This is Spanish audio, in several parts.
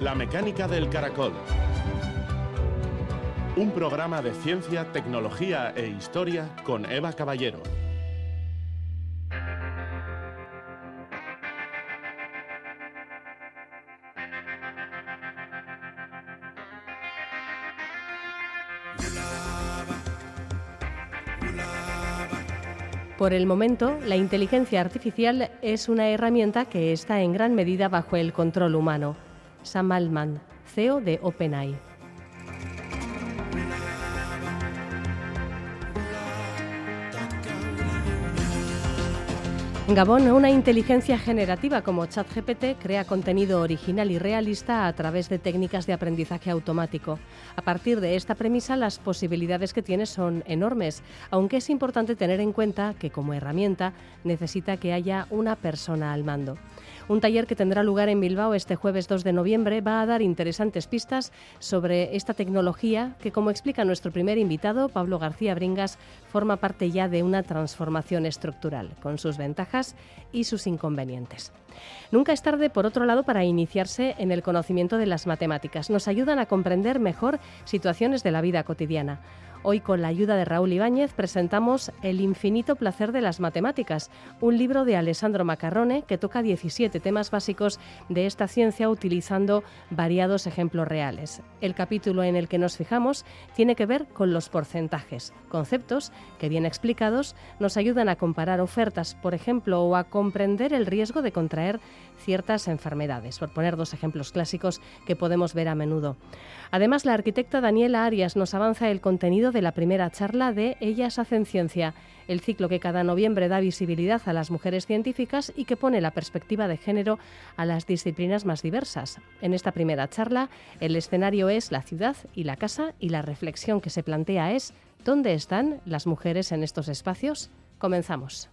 La mecánica del caracol. Un programa de ciencia, tecnología e historia con Eva Caballero. Por el momento, la inteligencia artificial es una herramienta que está en gran medida bajo el control humano. Sam Altman, CEO de OpenAI. Gabón, una inteligencia generativa como ChatGPT crea contenido original y realista a través de técnicas de aprendizaje automático. A partir de esta premisa, las posibilidades que tiene son enormes, aunque es importante tener en cuenta que, como herramienta, necesita que haya una persona al mando. Un taller que tendrá lugar en Bilbao este jueves 2 de noviembre va a dar interesantes pistas sobre esta tecnología que, como explica nuestro primer invitado, Pablo García Bringas, forma parte ya de una transformación estructural, con sus ventajas y sus inconvenientes. Nunca es tarde, por otro lado, para iniciarse en el conocimiento de las matemáticas. Nos ayudan a comprender mejor situaciones de la vida cotidiana. Hoy, con la ayuda de Raúl Ibáñez, presentamos El infinito placer de las matemáticas, un libro de Alessandro Maccarrone que toca 17 temas básicos de esta ciencia utilizando variados ejemplos reales. El capítulo en el que nos fijamos tiene que ver con los porcentajes, conceptos que, bien explicados, nos ayudan a comparar ofertas, por ejemplo, o a comprender el riesgo de contraer ciertas enfermedades, por poner dos ejemplos clásicos que podemos ver a menudo. Además, la arquitecta Daniela Arias nos avanza el contenido de la primera charla de Ellas hacen ciencia, el ciclo que cada noviembre da visibilidad a las mujeres científicas y que pone la perspectiva de género a las disciplinas más diversas. En esta primera charla, el escenario es la ciudad y la casa, y la reflexión que se plantea es ¿dónde están las mujeres en estos espacios? Comenzamos.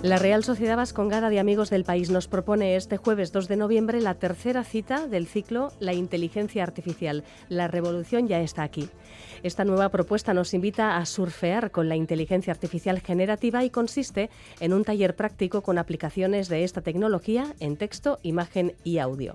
La Real Sociedad Vascongada de Amigos del País nos propone este jueves 2 de noviembre la tercera cita del ciclo La inteligencia artificial. La revolución ya está aquí. Esta nueva propuesta nos invita a surfear con la inteligencia artificial generativa y consiste en un taller práctico con aplicaciones de esta tecnología en texto, imagen y audio.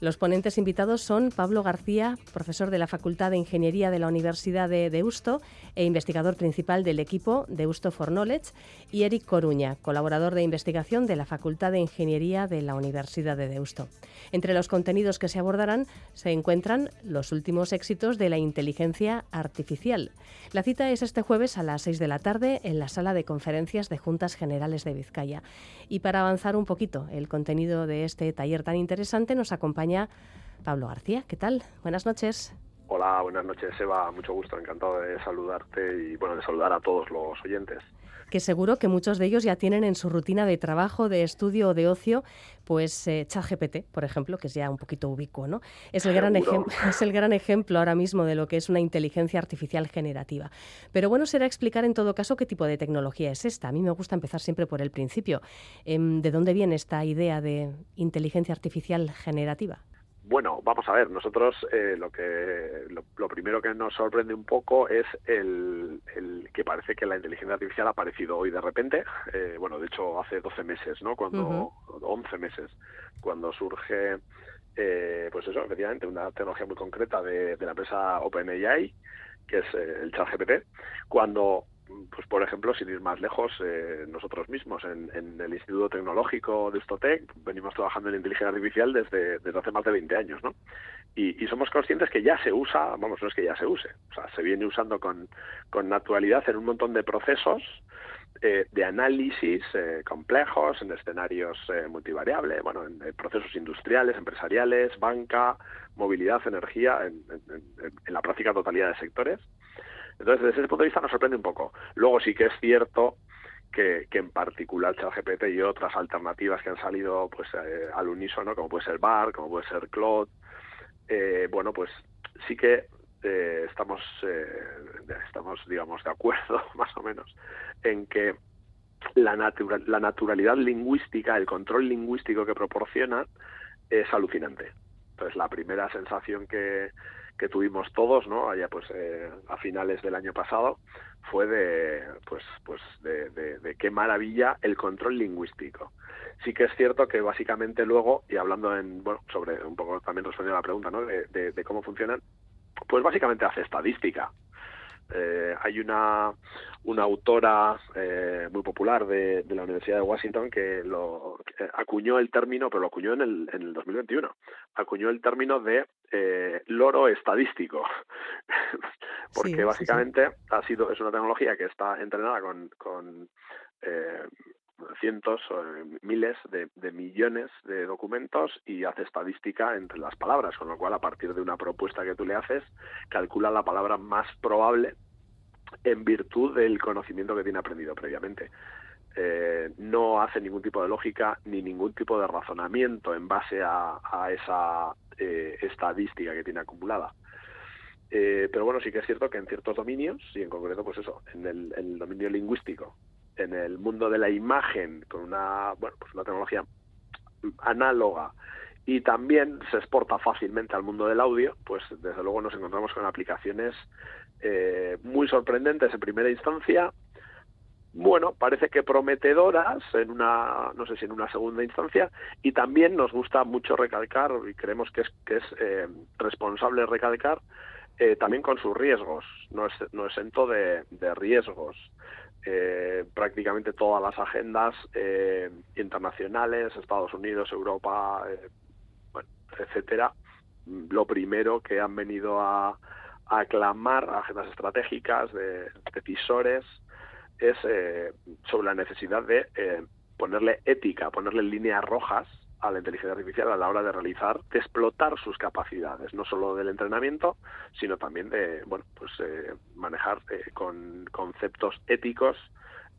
Los ponentes invitados son Pablo García, profesor de la Facultad de Ingeniería de la Universidad de Deusto e investigador principal del equipo Deusto for Knowledge, y Eric Coruña, colaborador de investigación de la Facultad de Ingeniería de la Universidad de Deusto. Entre los contenidos que se abordarán se encuentran los últimos éxitos de la inteligencia artificial. La cita es este jueves a las 6 de la tarde en la sala de conferencias de Juntas Generales de Vizcaya. Y para avanzar un poquito el contenido de este taller tan interesante, nos acompaña Pablo García. ¿Qué tal? Buenas noches. Hola, buenas noches, Eva. Mucho gusto, encantado de saludarte y bueno, de saludar a todos los oyentes. Que seguro que muchos de ellos ya tienen en su rutina de trabajo, de estudio o de ocio, pues ChatGPT, por ejemplo, que es ya un poquito ubicuo, ¿no? Es el gran ejemplo ahora mismo de lo que es una inteligencia artificial generativa. Pero bueno, será explicar en todo caso qué tipo de tecnología es esta. A mí me gusta empezar siempre por el principio. ¿De dónde viene esta idea de inteligencia artificial generativa? Bueno, vamos a ver, nosotros lo primero que nos sorprende un poco es el que parece que la inteligencia artificial ha aparecido hoy de repente, bueno, de hecho hace 12 meses, ¿no? Cuando, 11 meses, cuando surge, pues eso, efectivamente, una tecnología muy concreta de la empresa OpenAI, que es el ChatGPT, cuando, pues por ejemplo, sin ir más lejos, nosotros mismos en el Instituto Tecnológico de Estotec venimos trabajando en inteligencia artificial desde hace más de 20 años, ¿no? Y somos conscientes que ya se usa, vamos, no es que ya se use, o sea, se viene usando con naturalidad en un montón de procesos de análisis complejos, en escenarios multivariables, bueno, en procesos industriales, empresariales, banca, movilidad, energía, en la práctica totalidad de sectores. Entonces, desde ese punto de vista nos sorprende un poco. Luego sí que es cierto que en particular ChatGPT y otras alternativas que han salido pues al unísono, como puede ser Bard, como puede ser Claude, bueno, pues sí que estamos digamos, de acuerdo, más o menos, en que la naturalidad lingüística, el control lingüístico que proporciona es alucinante. Entonces, la primera sensación que tuvimos todos, ¿no? Allá pues a finales del año pasado, fue de qué maravilla el control lingüístico. Sí que es cierto que básicamente luego, y hablando sobre un poco también respondiendo a la pregunta, ¿no? de cómo funcionan, pues básicamente hace estadística. Hay una autora muy popular de la Universidad de Washington que acuñó el término, pero lo acuñó en el 2021, acuñó el término de loro estadístico, porque sí, básicamente sí. Es una tecnología que está entrenada con cientos o miles de millones de documentos y hace estadística entre las palabras, con lo cual a partir de una propuesta que tú le haces, calcula la palabra más probable en virtud del conocimiento que tiene aprendido previamente. No hace ningún tipo de lógica ni ningún tipo de razonamiento en base a esa estadística que tiene acumulada. Pero bueno, sí que es cierto que en ciertos dominios, y en concreto pues eso, en el dominio lingüístico, en el mundo de la imagen, con una tecnología análoga, y también se exporta fácilmente al mundo del audio, pues desde luego nos encontramos con aplicaciones muy sorprendentes en primera instancia, bueno, parece que prometedoras en una segunda instancia, y también nos gusta mucho recalcar, y creemos que es responsable recalcar, también con sus riesgos, no exento de riesgos. Prácticamente todas las agendas internacionales, Estados Unidos, Europa, etcétera, lo primero que han venido a aclamar agendas estratégicas de decisores es sobre la necesidad de ponerle ética, ponerle líneas rojas a la inteligencia artificial a la hora de explotar sus capacidades, no solo del entrenamiento, sino también de manejar con conceptos éticos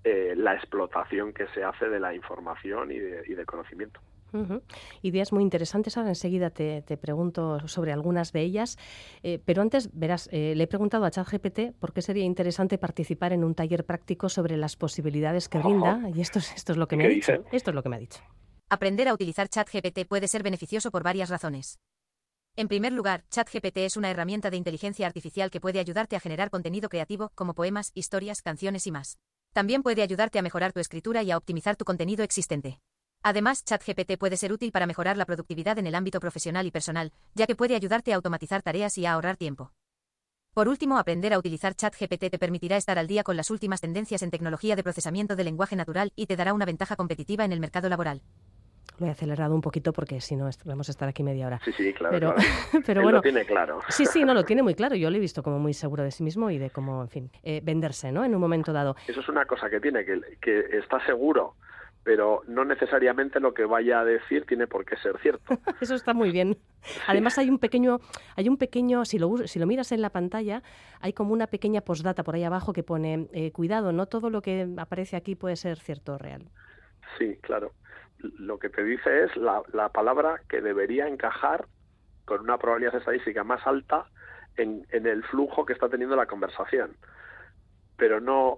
la explotación que se hace de la información y del conocimiento. Uh-huh. Ideas muy interesantes. Ahora enseguida te pregunto sobre algunas de ellas, pero antes, verás, le he preguntado a ChatGPT por qué sería interesante participar en un taller práctico sobre las posibilidades que brinda, y esto es lo que me ha dicho. Esto es lo que me ha dicho. Aprender a utilizar ChatGPT puede ser beneficioso por varias razones. En primer lugar, ChatGPT es una herramienta de inteligencia artificial que puede ayudarte a generar contenido creativo, como poemas, historias, canciones y más. También puede ayudarte a mejorar tu escritura y a optimizar tu contenido existente. Además, ChatGPT puede ser útil para mejorar la productividad en el ámbito profesional y personal, ya que puede ayudarte a automatizar tareas y a ahorrar tiempo. Por último, aprender a utilizar ChatGPT te permitirá estar al día con las últimas tendencias en tecnología de procesamiento del lenguaje natural y te dará una ventaja competitiva en el mercado laboral. Lo he acelerado un poquito porque si no vamos a estar aquí media hora. Sí, claro. Pero bueno, lo tiene claro. Sí, no, lo tiene muy claro. Yo lo he visto como muy seguro de sí mismo y de cómo, en fin, venderse, ¿no? En un momento dado. Eso es una cosa que tiene, que está seguro, pero no necesariamente lo que vaya a decir tiene por qué ser cierto. Eso está muy bien. Además hay un pequeño, si lo miras en la pantalla, hay como una pequeña postdata por ahí abajo que pone, cuidado, no todo lo que aparece aquí puede ser cierto o real. Sí, claro. Lo que te dice es la palabra que debería encajar con una probabilidad estadística más alta en el flujo que está teniendo la conversación. Pero no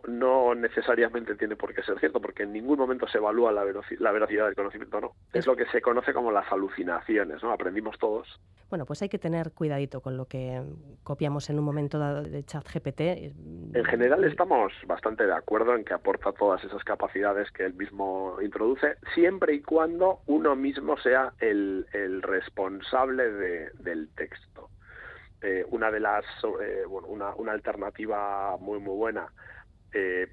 necesariamente tiene por qué ser cierto, porque en ningún momento se evalúa la veracidad del conocimiento, ¿no? Es lo que se conoce como las alucinaciones, ¿no? Aprendimos todos. Bueno, pues hay que tener cuidadito con lo que copiamos en un momento dado de ChatGPT. En general estamos bastante de acuerdo en que aporta todas esas capacidades que él mismo introduce, siempre y cuando uno mismo sea el responsable del texto. Una alternativa muy buena de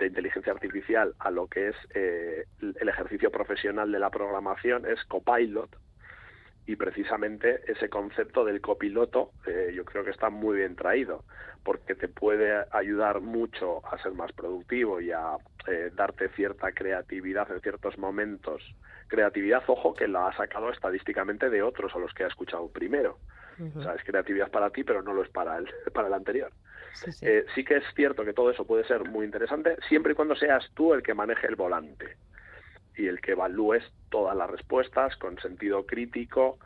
inteligencia artificial a lo que es el ejercicio profesional de la programación es Copilot, y precisamente ese concepto del copiloto yo creo que está muy bien traído, porque te puede ayudar mucho a ser más productivo y a darte cierta creatividad en ciertos momentos. Creatividad, ojo, que la ha sacado estadísticamente de otros a los que ha escuchado primero. Uh-huh. O sea, es creatividad para ti, pero no lo es para el anterior. Sí. Sí que es cierto que todo eso puede ser muy interesante, siempre y cuando seas tú el que maneje el volante y el que evalúes todas las respuestas con sentido crítico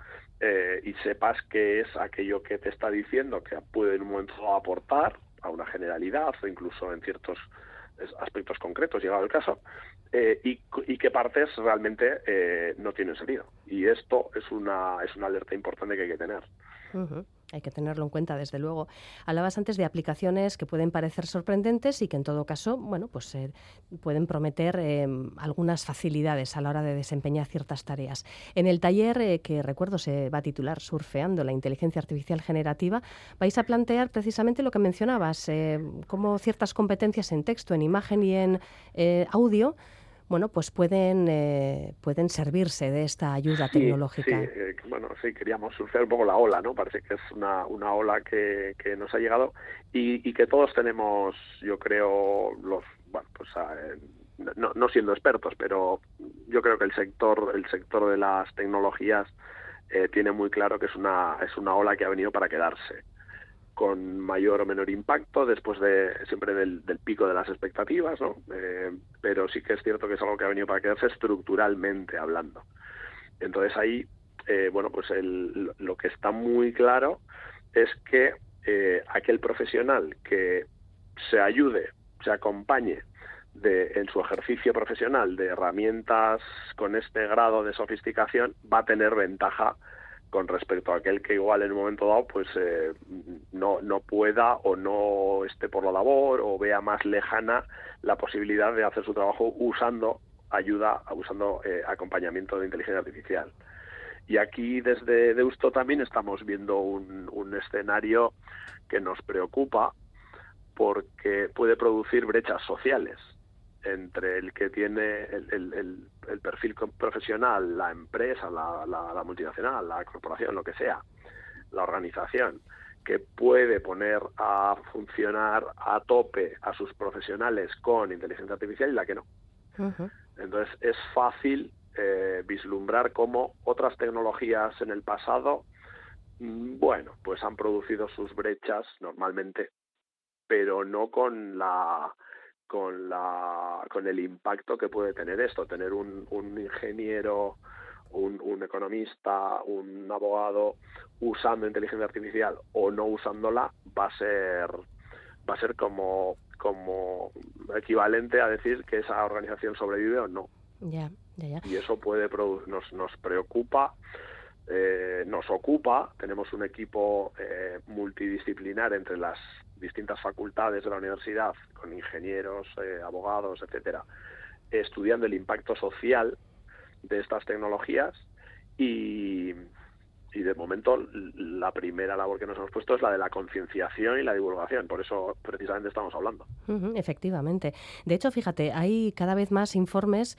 y sepas qué es aquello que te está diciendo que puede en un momento aportar a una generalidad o incluso en ciertos aspectos concretos, llegado el caso, y qué partes realmente no tienen sentido. Y esto es una alerta importante que hay que tener. Uh-huh. Hay que tenerlo en cuenta, desde luego. Hablabas antes de aplicaciones que pueden parecer sorprendentes y que en todo caso, bueno, pues pueden prometer algunas facilidades a la hora de desempeñar ciertas tareas. En el taller que recuerdo se va a titular Surfeando la inteligencia artificial generativa, vais a plantear precisamente lo que mencionabas, cómo ciertas competencias en texto, en imagen y en audio, bueno, pues pueden servirse de esta ayuda tecnológica. Sí, bueno, sí, queríamos surfear un poco la ola, ¿no? Parece que es una ola que nos ha llegado y que todos tenemos, yo creo, no siendo expertos, pero yo creo que el sector de las tecnologías tiene muy claro que es una ola que ha venido para quedarse, con mayor o menor impacto, después de siempre del pico de las expectativas, ¿no? Pero sí que es cierto que es algo que ha venido para quedarse estructuralmente hablando. Entonces ahí, lo que está muy claro es que aquel profesional que se ayude, se acompañe en su ejercicio profesional de herramientas con este grado de sofisticación va a tener ventaja con respecto a aquel que igual en un momento dado no pueda o no esté por la labor o vea más lejana la posibilidad de hacer su trabajo usando ayuda, usando acompañamiento de inteligencia artificial. Y aquí desde Deusto también estamos viendo un escenario que nos preocupa porque puede producir brechas sociales entre el que tiene el perfil profesional, la empresa, la multinacional, la corporación, lo que sea, la organización, que puede poner a funcionar a tope a sus profesionales con inteligencia artificial y la que no. Uh-huh. Entonces es fácil vislumbrar cómo otras tecnologías en el pasado, pues han producido sus brechas normalmente, pero no con el impacto que puede tener esto, tener un ingeniero, un economista, un abogado usando inteligencia artificial o no usándola va a ser como equivalente a decir que esa organización sobrevive o no. Ya. Y eso puede nos preocupa, nos ocupa. Tenemos un equipo multidisciplinar entre las distintas facultades de la universidad, con ingenieros, abogados, etcétera, estudiando el impacto social de estas tecnologías y de momento la primera labor que nos hemos puesto es la de la concienciación y la divulgación, por eso precisamente estamos hablando. Uh-huh, efectivamente. De hecho, fíjate, hay cada vez más informes,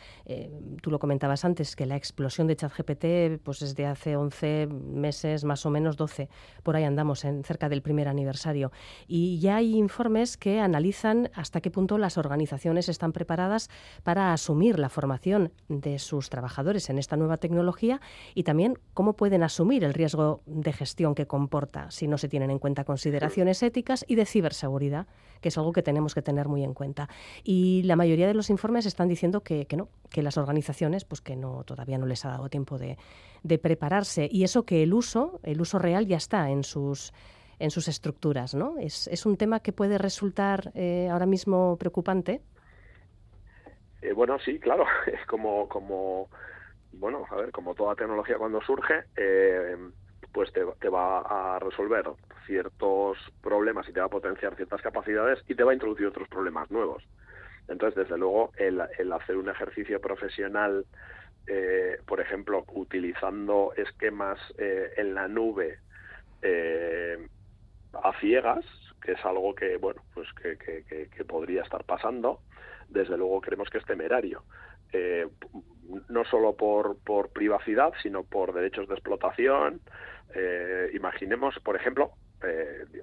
tú lo comentabas antes, que la explosión de ChatGPT pues desde hace 11 meses, más o menos 12, por ahí andamos, cerca del primer aniversario, y ya hay informes que analizan hasta qué punto las organizaciones están preparadas para asumir la formación de sus trabajadores en esta nueva tecnología y también cómo pueden asumir el riesgo de gestión que comporta si no se tienen en cuenta consideraciones éticas y de ciberseguridad, que es algo que tenemos que tener muy en cuenta. Y la mayoría de los informes están diciendo que no, que las organizaciones pues que no, todavía no les ha dado tiempo de prepararse, y eso que el uso real ya está en sus estructuras, ¿no? Es un tema que puede resultar ahora mismo preocupante. Sí, claro, es como toda tecnología cuando surge, pues te va a resolver ciertos problemas y te va a potenciar ciertas capacidades y te va a introducir otros problemas nuevos. Entonces, desde luego, el hacer un ejercicio profesional, por ejemplo, utilizando esquemas en la nube a ciegas, que es algo que, que podría estar pasando, desde luego creemos que es temerario. No solo por privacidad, sino por derechos de explotación. Imaginemos, por ejemplo,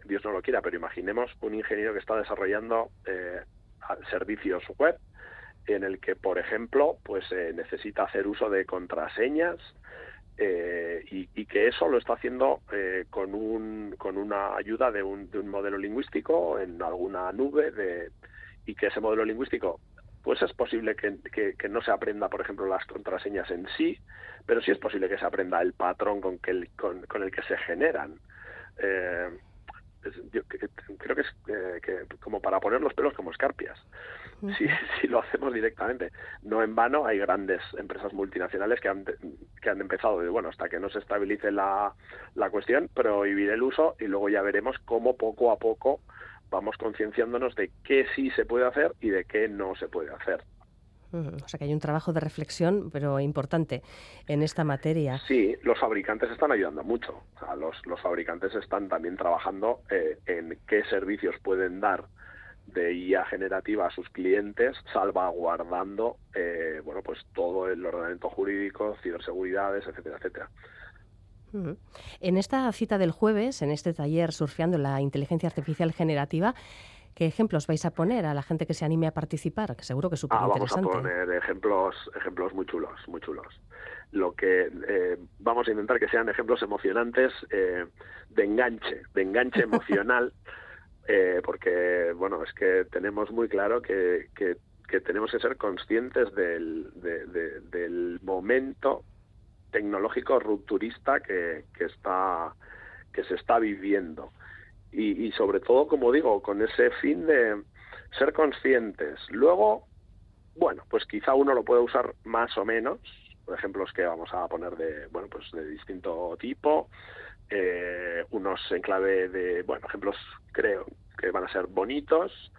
Dios no lo quiera, pero imaginemos un ingeniero que está desarrollando servicios web en el que, por ejemplo, necesita hacer uso de contraseñas y que eso lo está haciendo con una ayuda de un modelo lingüístico en alguna nube y que ese modelo lingüístico pues es posible que no se aprenda, por ejemplo, las contraseñas en sí, pero sí es posible que se aprenda el patrón con el que se generan. yo creo que es que como para poner los pelos como escarpias, si lo hacemos directamente. No en vano hay grandes empresas multinacionales que han empezado de, bueno, hasta que no se estabilice la cuestión, prohibir el uso, y luego ya veremos cómo poco a poco vamos concienciándonos de qué sí se puede hacer y de qué no se puede hacer. O sea que hay un trabajo de reflexión, pero importante, en esta materia. Sí, los fabricantes están ayudando mucho. O sea, los fabricantes están también trabajando en qué servicios pueden dar de IA generativa a sus clientes, salvaguardando bueno, pues todo el ordenamiento jurídico, ciberseguridades, etcétera, etcétera. En esta cita del jueves, en este taller Surfeando la Inteligencia Artificial Generativa, ¿qué ejemplos vais a poner a la gente que se anime a participar? Que seguro que es súper interesante. Vamos a poner ejemplos muy chulos, muy chulos. Lo que vamos a intentar que sean ejemplos emocionantes, de enganche emocional, porque bueno, es que tenemos muy claro que tenemos que ser conscientes del momento tecnológico rupturista que se está viviendo. Y sobre todo, como digo, con ese fin de ser conscientes. Luego, bueno, pues quizá uno lo puede usar más o menos. Por ejemplo, es que vamos a poner bueno, pues de distinto tipo. Unos en clave de, bueno, ejemplos creo que van a ser bonitos.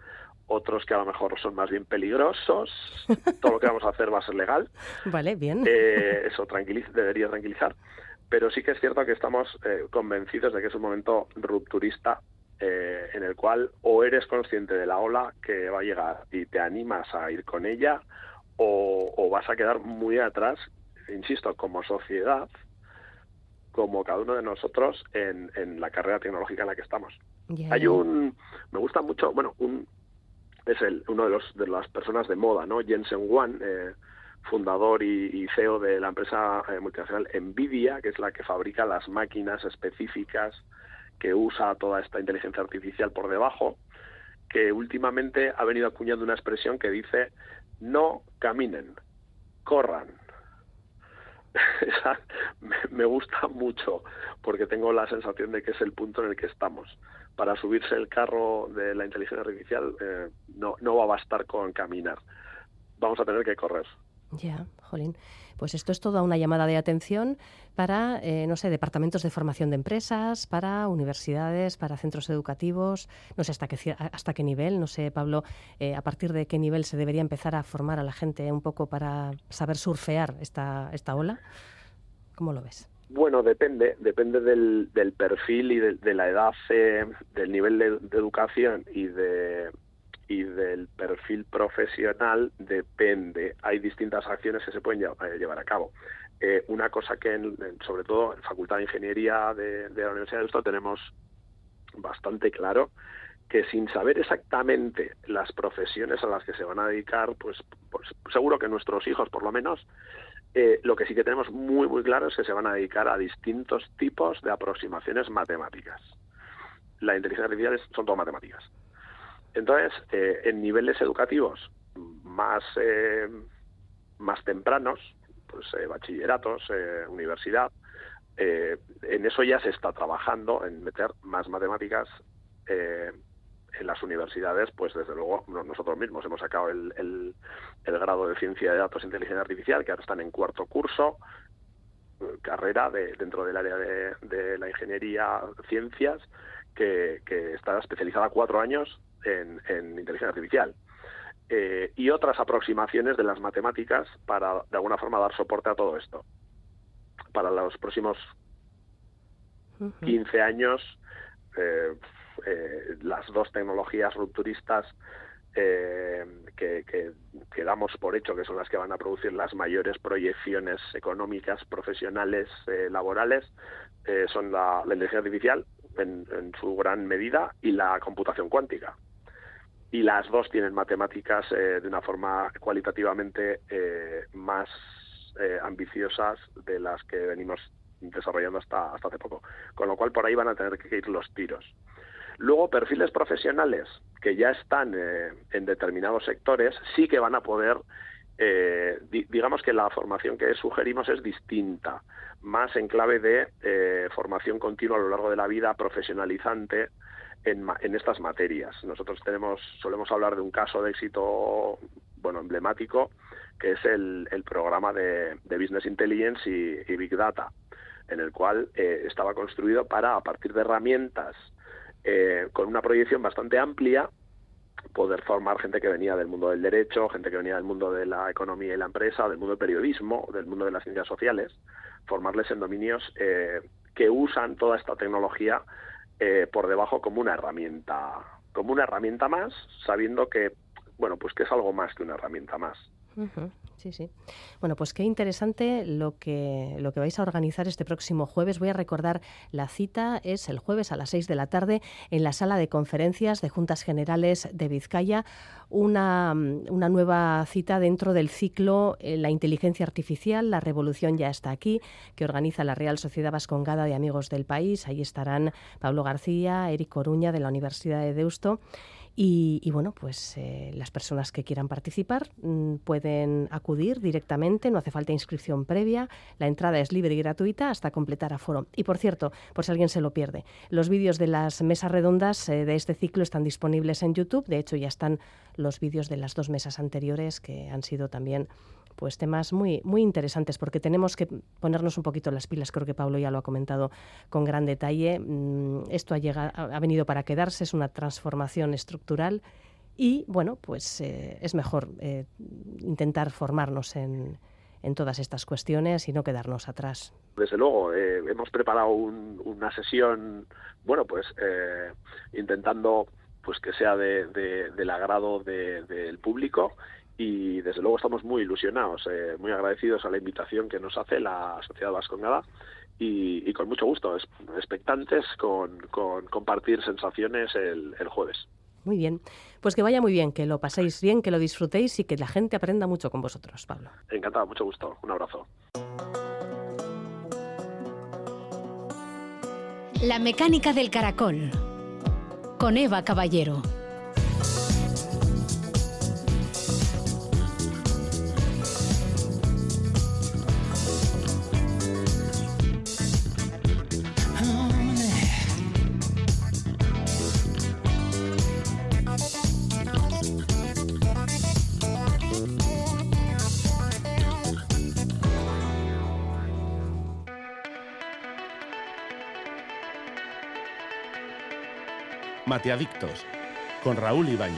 Otros que a lo mejor son más bien peligrosos. Todo lo que vamos a hacer va a ser legal. Vale, bien. Eso debería tranquilizar. Pero sí que es cierto que estamos convencidos de que es un momento rupturista en el cual o eres consciente de la ola que va a llegar y te animas a ir con ella, o vas a quedar muy atrás, insisto, como sociedad, como cada uno de nosotros en la carrera tecnológica en la que estamos. Yeah. Me gusta mucho, bueno, es uno de las personas de moda, ¿no? Jensen Huang, fundador y CEO de la empresa multinacional Nvidia, que es la que fabrica las máquinas específicas que usa toda esta inteligencia artificial por debajo, que últimamente ha venido acuñando una expresión que dice: no caminen, corran. Esa me gusta mucho, porque tengo la sensación de que es el punto en el que estamos. Para subirse el carro de la inteligencia artificial no va a bastar con caminar, vamos a tener que correr. Ya, jolín. Pues esto es toda una llamada de atención para, no sé, departamentos de formación de empresas, para universidades, para centros educativos. No sé hasta qué nivel, no sé, Pablo, a partir de qué nivel se debería empezar a formar a la gente un poco para saber surfear esta ola. ¿Cómo lo ves? Bueno, depende del perfil y de la edad, del nivel de educación y del perfil profesional depende. Hay distintas acciones que se pueden llevar a cabo. Una cosa que, sobre todo en Facultad de Ingeniería de la Universidad de Deusto, tenemos bastante claro que, sin saber exactamente las profesiones a las que se van a dedicar, pues seguro que nuestros hijos, por lo menos, lo que sí que tenemos muy, muy claro es que se van a dedicar a distintos tipos de aproximaciones matemáticas. La inteligencia artificial son todo matemáticas. Entonces, en niveles educativos más tempranos, pues bachilleratos, universidad, en eso ya se está trabajando, en meter más matemáticas en las universidades. Pues desde luego nosotros mismos hemos sacado el grado de Ciencia de Datos e Inteligencia Artificial, que ahora están en cuarto curso, carrera dentro del área de la ingeniería ciencias, que está especializada 4 años en inteligencia artificial, y otras aproximaciones de las matemáticas para, de alguna forma, dar soporte a todo esto. Para los próximos 15 años, las dos tecnologías rupturistas que damos por hecho que son las que van a producir las mayores proyecciones económicas, profesionales, laborales, son la inteligencia artificial en su gran medida y la computación cuántica. Y las dos tienen matemáticas de una forma cualitativamente más ambiciosas de las que venimos desarrollando hasta hace poco. Con lo cual, por ahí van a tener que ir los tiros. Luego, perfiles profesionales que ya están en determinados sectores sí que van a poder... digamos que la formación que sugerimos es distinta, más en clave de formación continua a lo largo de la vida, profesionalizante, en estas materias. Nosotros solemos hablar de un caso de éxito, bueno, emblemático, que es el programa de Business Intelligence y Big Data, en el cual estaba construido para, a partir de herramientas con una proyección bastante amplia, poder formar gente que venía del mundo del derecho, gente que venía del mundo de la economía y la empresa, del mundo del periodismo, del mundo de las ciencias sociales, formarles en dominios que usan toda esta tecnología por debajo como una herramienta más, sabiendo que, bueno, pues que es algo más que una herramienta más. Uh-huh. Sí, sí. Bueno, pues qué interesante lo que vais a organizar este próximo jueves. Voy a recordar la cita, es el jueves a las 6 de la tarde en la sala de conferencias de Juntas Generales de Vizcaya, una nueva cita dentro del ciclo La inteligencia artificial, la revolución ya está aquí, que organiza la Real Sociedad Vascongada de Amigos del País. Ahí estarán Pablo García, Eric Coruña de la Universidad de Deusto. Y bueno, pues las personas que quieran participar pueden acudir directamente, no hace falta inscripción previa, la entrada es libre y gratuita hasta completar aforo. Y por cierto, por si alguien se lo pierde, los vídeos de las mesas redondas de este ciclo están disponibles en YouTube, de hecho ya están los vídeos de las dos mesas anteriores que han sido también pues temas muy, muy interesantes, porque tenemos que ponernos un poquito las pilas, creo que Pablo ya lo ha comentado con gran detalle. Esto ha venido para quedarse, es una transformación estructural y, bueno, pues es mejor intentar formarnos en todas estas cuestiones y no quedarnos atrás. Desde luego, hemos preparado una sesión, bueno, pues intentando pues que sea del agrado del público. Y desde luego estamos muy ilusionados, muy agradecidos a la invitación que nos hace la Sociedad Vascongada y con mucho gusto, expectantes con compartir sensaciones el jueves. Muy bien, pues que vaya muy bien, que lo paséis bien, que lo disfrutéis y que la gente aprenda mucho con vosotros, Pablo. Encantado, mucho gusto, un abrazo. La mecánica del caracol, con Eva Caballero. Mateadictos, con Raúl Ibáñez.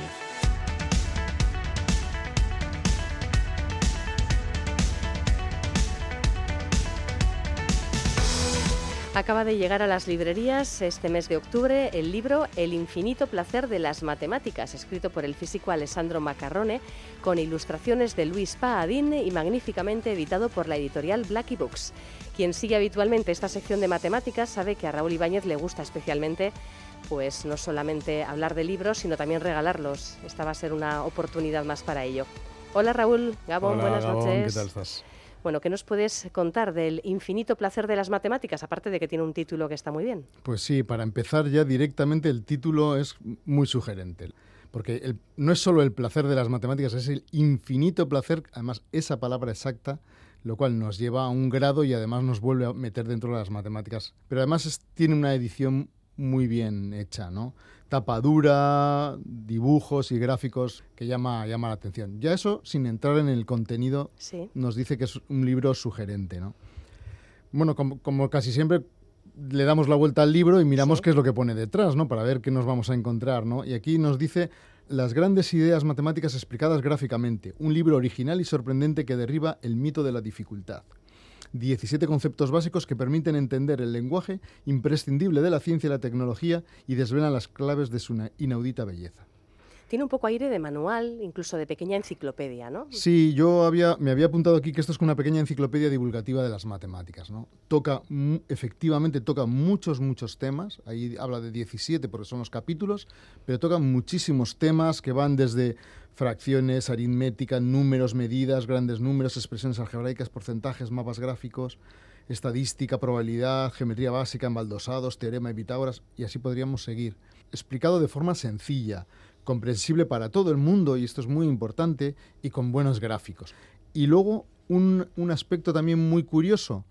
Acaba de llegar a las librerías este mes de octubre el libro El infinito placer de las matemáticas, escrito por el físico Alessandro Maccarrone, con ilustraciones de Luis Paadín y magníficamente editado por la editorial Blackie Books. Quien sigue habitualmente esta sección de matemáticas sabe que a Raúl Ibáñez le gusta especialmente pues no solamente hablar de libros, sino también regalarlos. Esta va a ser una oportunidad más para ello. Hola Raúl, Gabón, hola, buenas Gabón, noches. ¿Qué tal estás? Bueno, ¿qué nos puedes contar del infinito placer de las matemáticas? Aparte de que tiene un título que está muy bien. Pues sí, para empezar ya directamente el título es muy sugerente. Porque no es solo el placer de las matemáticas, es el infinito placer, además esa palabra exacta, lo cual nos lleva a un grado y además nos vuelve a meter dentro de las matemáticas. Pero además tiene una edición muy bien hecha, ¿no? Tapa dura, dibujos y gráficos que llama la atención. Ya eso, sin entrar en el contenido, sí, nos dice que es un libro sugerente, ¿no? Bueno, como casi siempre, le damos la vuelta al libro y miramos sí, qué es lo que pone detrás, ¿no? Para ver qué nos vamos a encontrar, ¿no? Y aquí nos dice las grandes ideas matemáticas explicadas gráficamente. Un libro original y sorprendente que derriba el mito de la dificultad. 17 conceptos básicos que permiten entender el lenguaje imprescindible de la ciencia y la tecnología y desvelan las claves de su inaudita belleza. Tiene un poco aire de manual, incluso de pequeña enciclopedia, ¿no? Sí, yo me había apuntado aquí que esto es una pequeña enciclopedia divulgativa de las matemáticas, ¿no? Efectivamente toca muchos temas, ahí habla de 17 porque son los capítulos, pero toca muchísimos temas que van desde fracciones, aritmética, números, medidas, grandes números, expresiones algebraicas, porcentajes, mapas gráficos, estadística, probabilidad, geometría básica, embaldosados, teorema de Pitágoras, y así podríamos seguir. Explicado de forma sencilla, comprensible para todo el mundo, y esto es muy importante, y con buenos gráficos. Y luego un aspecto también muy curioso,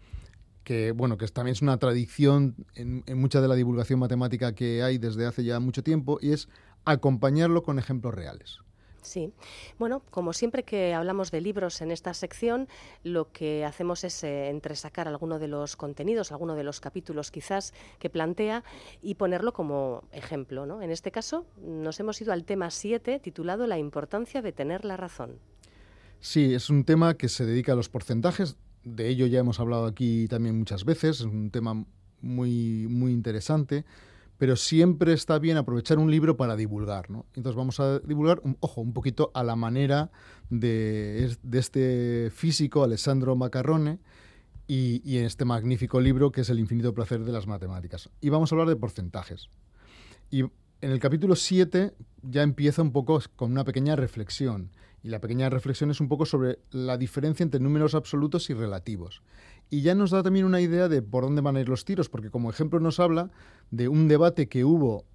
que bueno, que también es una tradición en mucha de la divulgación matemática que hay desde hace ya mucho tiempo, y es acompañarlo con ejemplos reales. Sí. Bueno, como siempre que hablamos de libros en esta sección, lo que hacemos es entresacar alguno de los contenidos, alguno de los capítulos quizás que plantea y ponerlo como ejemplo, ¿no? En este caso nos hemos ido al tema 7, titulado La importancia de tener la razón. Sí, es un tema que se dedica a los porcentajes, de ello ya hemos hablado aquí también muchas veces, es un tema muy, muy interesante. Pero siempre está bien aprovechar un libro para divulgar, ¿no? Entonces vamos a divulgar, un poquito a la manera de este físico, Alessandro Maccarrone, y en este magnífico libro que es El infinito placer de las matemáticas. Y vamos a hablar de porcentajes. Y en el capítulo 7 ya empieza un poco con una pequeña reflexión. Y la pequeña reflexión es un poco sobre la diferencia entre números absolutos y relativos. Y ya nos da también una idea de por dónde van a ir los tiros, porque como ejemplo nos habla de un debate que hubo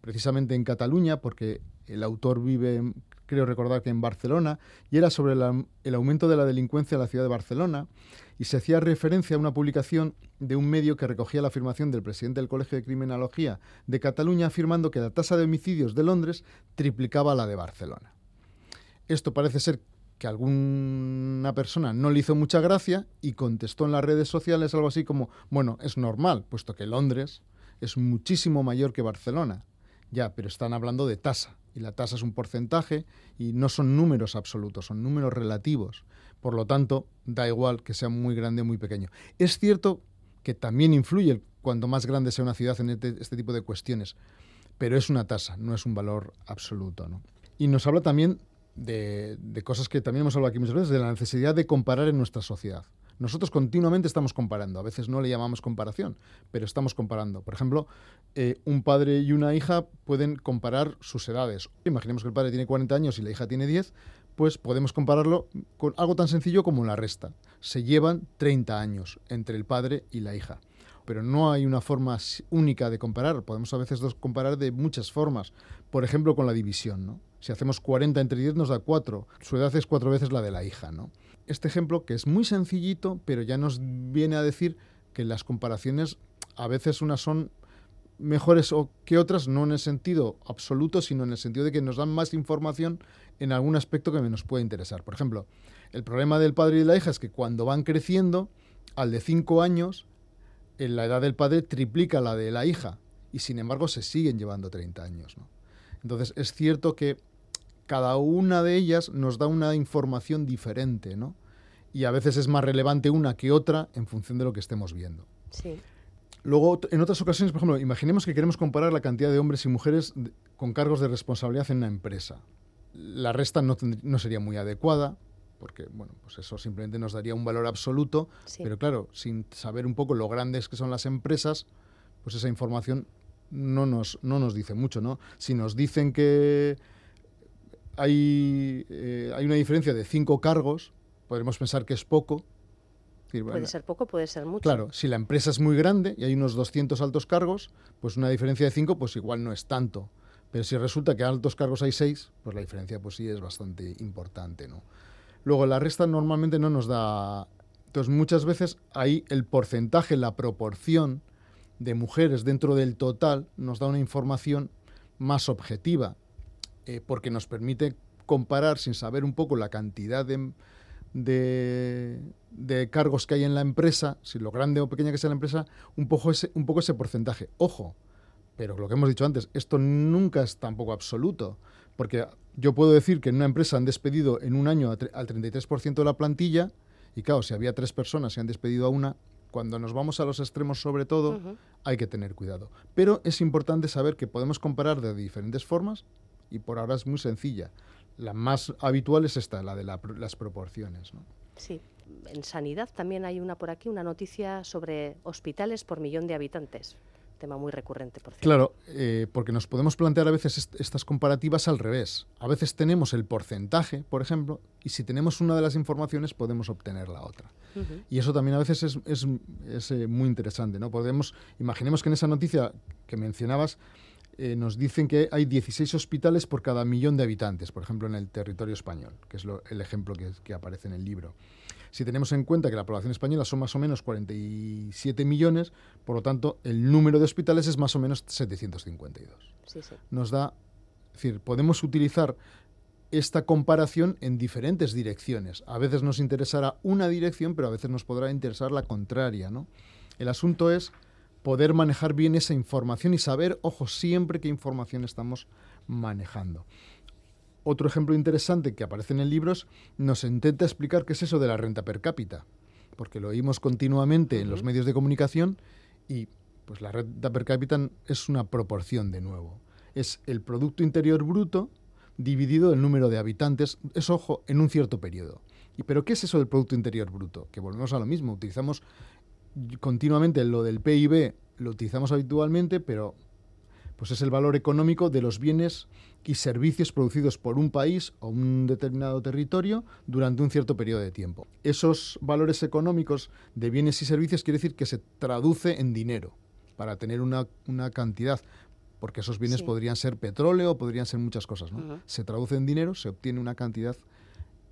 precisamente en Cataluña, porque el autor vive, creo recordar que en Barcelona, y era sobre el aumento de la delincuencia en la ciudad de Barcelona, y se hacía referencia a una publicación de un medio que recogía la afirmación del presidente del Colegio de Criminología de Cataluña, afirmando que la tasa de homicidios de Londres triplicaba la de Barcelona. Esto parece ser que alguna persona no le hizo mucha gracia y contestó en las redes sociales algo así como, bueno, es normal, puesto que Londres es muchísimo mayor que Barcelona. Ya, pero están hablando de tasa, y la tasa es un porcentaje y no son números absolutos, son números relativos. Por lo tanto, da igual que sea muy grande o muy pequeño. Es cierto que también influye cuanto más grande sea una ciudad en este tipo de cuestiones, pero es una tasa, no es un valor absoluto, ¿no? Y nos habla también de cosas que también hemos hablado aquí muchas veces, de la necesidad de comparar en nuestra sociedad. Nosotros continuamente estamos comparando, a veces no le llamamos comparación, pero estamos comparando. Por ejemplo, un padre y una hija pueden comparar sus edades. Imaginemos que el padre tiene 40 años y la hija tiene 10, pues podemos compararlo con algo tan sencillo como la resta. Se llevan 30 años entre el padre y la hija. Pero no hay una forma única de comparar, podemos a veces comparar de muchas formas. Por ejemplo, con la división, ¿no? Si hacemos 40 entre 10 nos da 4. Su edad es 4 veces la de la hija, ¿no? Este ejemplo, que es muy sencillito, pero ya nos viene a decir que las comparaciones a veces unas son mejores que otras, no en el sentido absoluto, sino en el sentido de que nos dan más información en algún aspecto que nos puede interesar. Por ejemplo, el problema del padre y de la hija es que cuando van creciendo, al de 5 años, en la edad del padre triplica la de la hija y, sin embargo, se siguen llevando 30 años, ¿no? Entonces, es cierto que cada una de ellas nos da una información diferente, ¿no? Y a veces es más relevante una que otra en función de lo que estemos viendo. Sí. Luego, en otras ocasiones, por ejemplo, imaginemos que queremos comparar la cantidad de hombres y mujeres con cargos de responsabilidad en una empresa. La resta no sería muy adecuada, porque bueno, pues eso simplemente nos daría un valor absoluto, sí. Pero claro, sin saber un poco lo grandes que son las empresas, pues esa información no nos dice mucho, ¿no? Si nos dicen que hay una diferencia de 5 cargos, podremos pensar que es poco. Decir, puede ser poco, puede ser mucho. Claro, si la empresa es muy grande y hay unos 200 altos cargos, pues una diferencia de 5 pues igual no es tanto. Pero si resulta que a altos cargos hay 6, pues la diferencia pues sí es bastante importante, ¿no? Luego la resta normalmente no nos da. Entonces muchas veces ahí el porcentaje, la proporción de mujeres dentro del total nos da una información más objetiva. Porque nos permite comparar sin saber un poco la cantidad de cargos que hay en la empresa, si lo grande o pequeña que sea la empresa, un poco ese porcentaje. Ojo, pero lo que hemos dicho antes, esto nunca es tampoco absoluto, porque yo puedo decir que en una empresa han despedido en un año al 33% de la plantilla, y claro, si había 3 personas y han despedido a una, cuando nos vamos a los extremos sobre todo, hay que tener cuidado. Pero es importante saber que podemos comparar de diferentes formas, y por ahora es muy sencilla. La más habitual es esta, la de las proporciones, ¿no? Sí. En sanidad también hay una por aquí, una noticia sobre hospitales por millón de habitantes. Tema muy recurrente, por cierto. Claro, porque nos podemos plantear a veces estas comparativas al revés. A veces tenemos el porcentaje, por ejemplo, y si tenemos una de las informaciones podemos obtener la otra. Y eso también a veces es muy interesante, ¿no? Imaginemos que en esa noticia que mencionabas, nos dicen que hay 16 hospitales por cada millón de habitantes, por ejemplo, en el territorio español, que es el ejemplo que aparece en el libro. Si tenemos en cuenta que la población española son más o menos 47 millones, por lo tanto, el número de hospitales es más o menos 752. Sí, sí. Nos da... Es decir, podemos utilizar esta comparación en diferentes direcciones. A veces nos interesará una dirección, pero a veces nos podrá interesar la contraria, ¿no? El asunto es poder manejar bien esa información y saber, ojo, siempre qué información estamos manejando. Otro ejemplo interesante que aparece en el libro es, nos intenta explicar qué es eso de la renta per cápita, porque lo oímos continuamente en los medios de comunicación y pues la renta per cápita es una proporción de nuevo. Es el Producto Interior Bruto dividido el número de habitantes, es ojo, en un cierto periodo. ¿Pero qué es eso del Producto Interior Bruto? Que volvemos a lo mismo, utilizamos continuamente lo del PIB, lo utilizamos habitualmente, pero pues es el valor económico de los bienes y servicios producidos por un país o un determinado territorio durante un cierto periodo de tiempo. Esos valores económicos de bienes y servicios quiere decir que se traduce en dinero para tener una cantidad, porque esos bienes podrían ser petróleo, podrían ser muchas cosas, ¿no? Se traduce en dinero, se obtiene una cantidad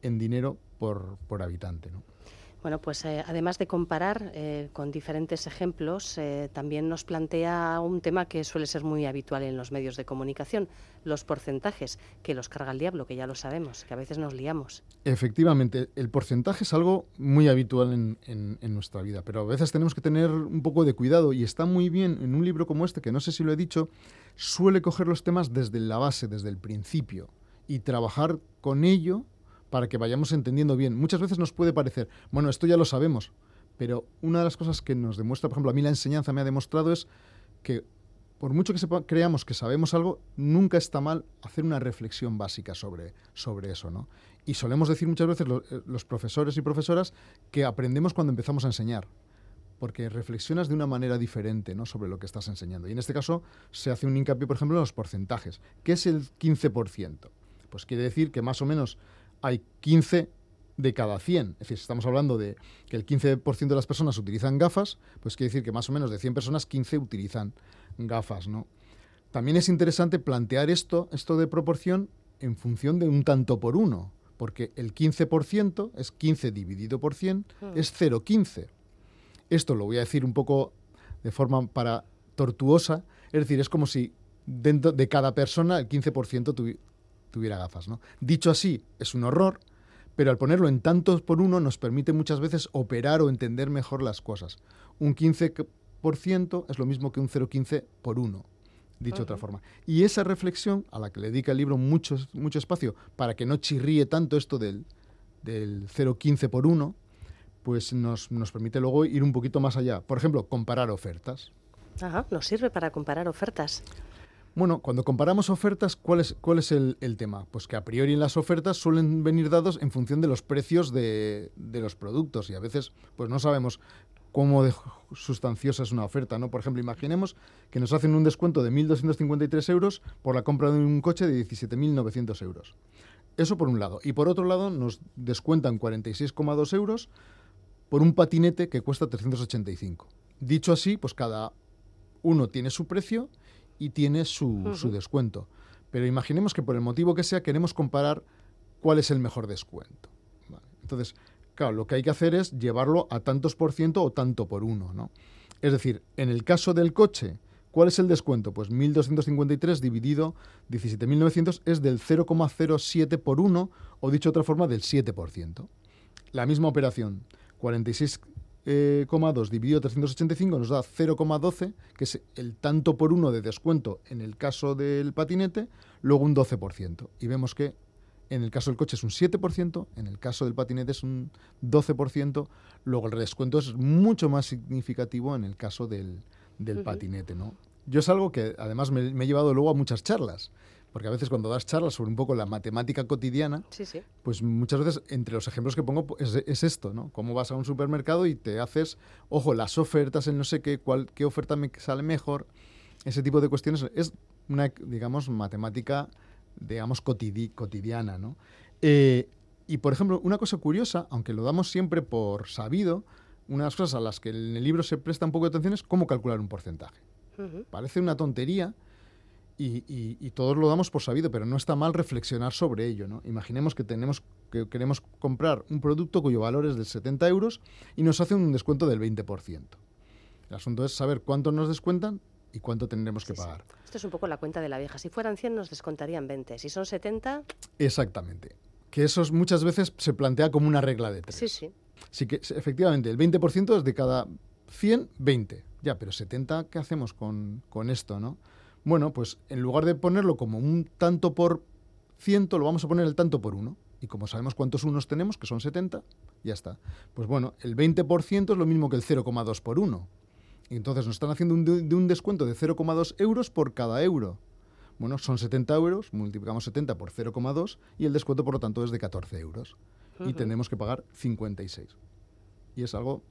en dinero por habitante, ¿no? Bueno, pues además de comparar con diferentes ejemplos, también nos plantea un tema que suele ser muy habitual en los medios de comunicación, los porcentajes, que los carga el diablo, que ya lo sabemos, que a veces nos liamos. Efectivamente, el porcentaje es algo muy habitual en nuestra vida, pero a veces tenemos que tener un poco de cuidado y está muy bien en un libro como este, que no sé si lo he dicho, suele coger los temas desde la base, desde el principio, y trabajar con ello para que vayamos entendiendo bien. Muchas veces nos puede parecer, bueno, esto ya lo sabemos, pero una de las cosas que nos demuestra, por ejemplo, a mí la enseñanza me ha demostrado es que por mucho que creamos que sabemos algo, nunca está mal hacer una reflexión básica sobre eso, ¿no? Y solemos decir muchas veces los profesores y profesoras que aprendemos cuando empezamos a enseñar, porque reflexionas de una manera diferente, ¿no?, sobre lo que estás enseñando. Y en este caso se hace un hincapié, por ejemplo, en los porcentajes. ¿Qué es el 15%? Pues quiere decir que más o menos hay 15 de cada 100. Es decir, si estamos hablando de que el 15% de las personas utilizan gafas, pues quiere decir que más o menos de 100 personas, 15 utilizan gafas, ¿no? También es interesante plantear esto de proporción en función de un tanto por uno, porque el 15% es 15 dividido por 100, es 0,15. Esto lo voy a decir un poco de forma tortuosa, es decir, es como si dentro de cada persona el 15% tuviera gafas, ¿no? Dicho así, es un horror, pero al ponerlo en tantos por uno nos permite muchas veces operar o entender mejor las cosas. Un 15% es lo mismo que un 0,15 por 1, dicho de otra forma. Y esa reflexión, a la que le dedica el libro mucho espacio, para que no chirríe tanto esto del 0,15 por 1, pues nos permite luego ir un poquito más allá. Por ejemplo, comparar ofertas. Ajá, nos sirve para comparar ofertas. Bueno, cuando comparamos ofertas, ¿cuál es el tema? Pues que a priori las ofertas suelen venir dados en función de los precios de los productos y a veces pues no sabemos cómo de sustanciosa es una oferta, ¿no? Por ejemplo, imaginemos que nos hacen un descuento de 1.253 euros por la compra de un coche de 17.900 euros. Eso por un lado. Y por otro lado nos descuentan 46,2 euros por un patinete que cuesta 385. Dicho así, pues cada uno tiene su precio y tiene su descuento. Pero imaginemos que por el motivo que sea queremos comparar cuál es el mejor descuento. Vale. Entonces, claro, lo que hay que hacer es llevarlo a tantos por ciento o tanto por uno, ¿no? Es decir, en el caso del coche, ¿cuál es el descuento? Pues 1.253 dividido 17.900 es del 0,07 por 1 o dicho de otra forma del 7%. La misma operación, 46,2 dividido 385 nos da 0,12, que es el tanto por uno de descuento en el caso del patinete, luego un 12%. Y vemos que en el caso del coche es un 7%, en el caso del patinete es un 12%, luego el descuento es mucho más significativo en el caso del patinete, ¿no? Yo es algo que además me he llevado luego a muchas charlas, porque a veces cuando das charlas sobre un poco la matemática cotidiana, pues muchas veces entre los ejemplos que pongo es esto, ¿no? Cómo vas a un supermercado y te haces, ojo, las ofertas en no sé qué oferta me sale mejor, ese tipo de cuestiones. Es una, digamos, matemática, digamos, cotidiana, ¿no? Y, por ejemplo, una cosa curiosa, aunque lo damos siempre por sabido, una de las cosas a las que en el libro se presta un poco de atención es cómo calcular un porcentaje. Parece una tontería, y todos lo damos por sabido, pero no está mal reflexionar sobre ello, ¿no? Imaginemos que tenemos que queremos comprar un producto cuyo valor es de 70 euros y nos hacen un descuento del 20%. El asunto es saber cuánto nos descuentan y cuánto tendremos que pagar. Sí. Esto es un poco la cuenta de la vieja. Si fueran 100 nos descontarían 20. Si son 70... Exactamente. Que eso muchas veces se plantea como una regla de tres. Sí, sí. Así que efectivamente el 20% es de cada 100, 20. Ya, pero 70, ¿qué hacemos con esto, no? Bueno, pues en lugar de ponerlo como un tanto por ciento, lo vamos a poner el tanto por uno. Y como sabemos cuántos unos tenemos, que son 70, ya está. Pues bueno, el 20% es lo mismo que el 0,2 por 1. Y entonces nos están haciendo un descuento de 0,2 euros por cada euro. Bueno, son 70 euros, multiplicamos 70 por 0,2 y el descuento, por lo tanto, es de 14 euros. Uh-huh. Y tenemos que pagar 56. Y es algo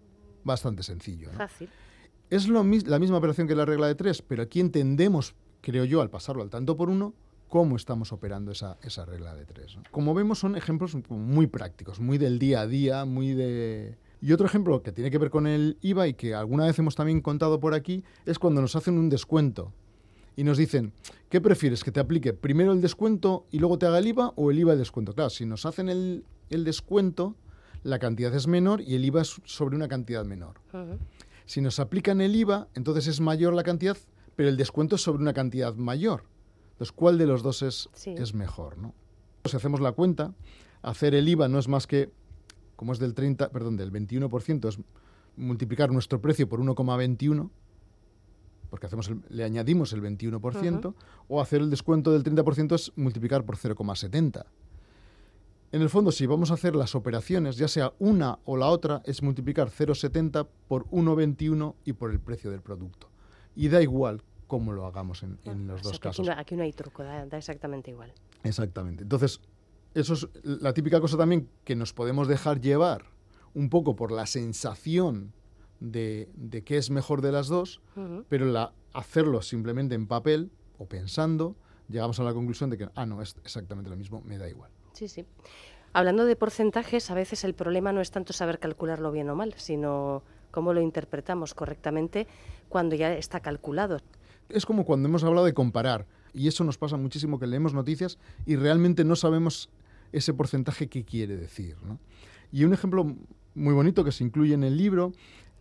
bastante sencillo, ¿no? Fácil. Es la misma operación que la regla de 3, pero aquí entendemos, creo yo, al pasarlo al tanto por uno, cómo estamos operando esa regla de 3, ¿no? Como vemos, son ejemplos muy prácticos, muy del día a día, muy de... Y otro ejemplo que tiene que ver con el IVA y que alguna vez hemos también contado por aquí, es cuando nos hacen un descuento y nos dicen, ¿qué prefieres? ¿Que te aplique primero el descuento y luego te haga el IVA o el IVA y el descuento? Claro, si nos hacen el descuento, la cantidad es menor y el IVA es sobre una cantidad menor. Uh-huh. Si nos aplican el IVA, entonces es mayor la cantidad, pero el descuento es sobre una cantidad mayor. Entonces, ¿cuál de los dos es mejor, ¿no? Si hacemos la cuenta, hacer el IVA no es más que, como es del 21%, es multiplicar nuestro precio por 1,21, porque le añadimos el 21%, uh-huh. O hacer el descuento del 30% es multiplicar por 0,70. En el fondo, si vamos a hacer las operaciones, ya sea una o la otra, es multiplicar 0,70 por 1,21 y por el precio del producto. Y da igual cómo lo hagamos en los dos casos. Aquí no hay truco, da exactamente igual. Exactamente. Entonces, eso es la típica cosa también que nos podemos dejar llevar un poco por la sensación de qué es mejor de las dos, uh-huh. Pero hacerlo simplemente en papel o pensando, llegamos a la conclusión de que, no, es exactamente lo mismo, me da igual. Sí, sí. Hablando de porcentajes, a veces el problema no es tanto saber calcularlo bien o mal, sino cómo lo interpretamos correctamente cuando ya está calculado. Es como cuando hemos hablado de comparar, y eso nos pasa muchísimo, que leemos noticias y realmente no sabemos ese porcentaje qué quiere decir, ¿no? Y un ejemplo muy bonito que se incluye en el libro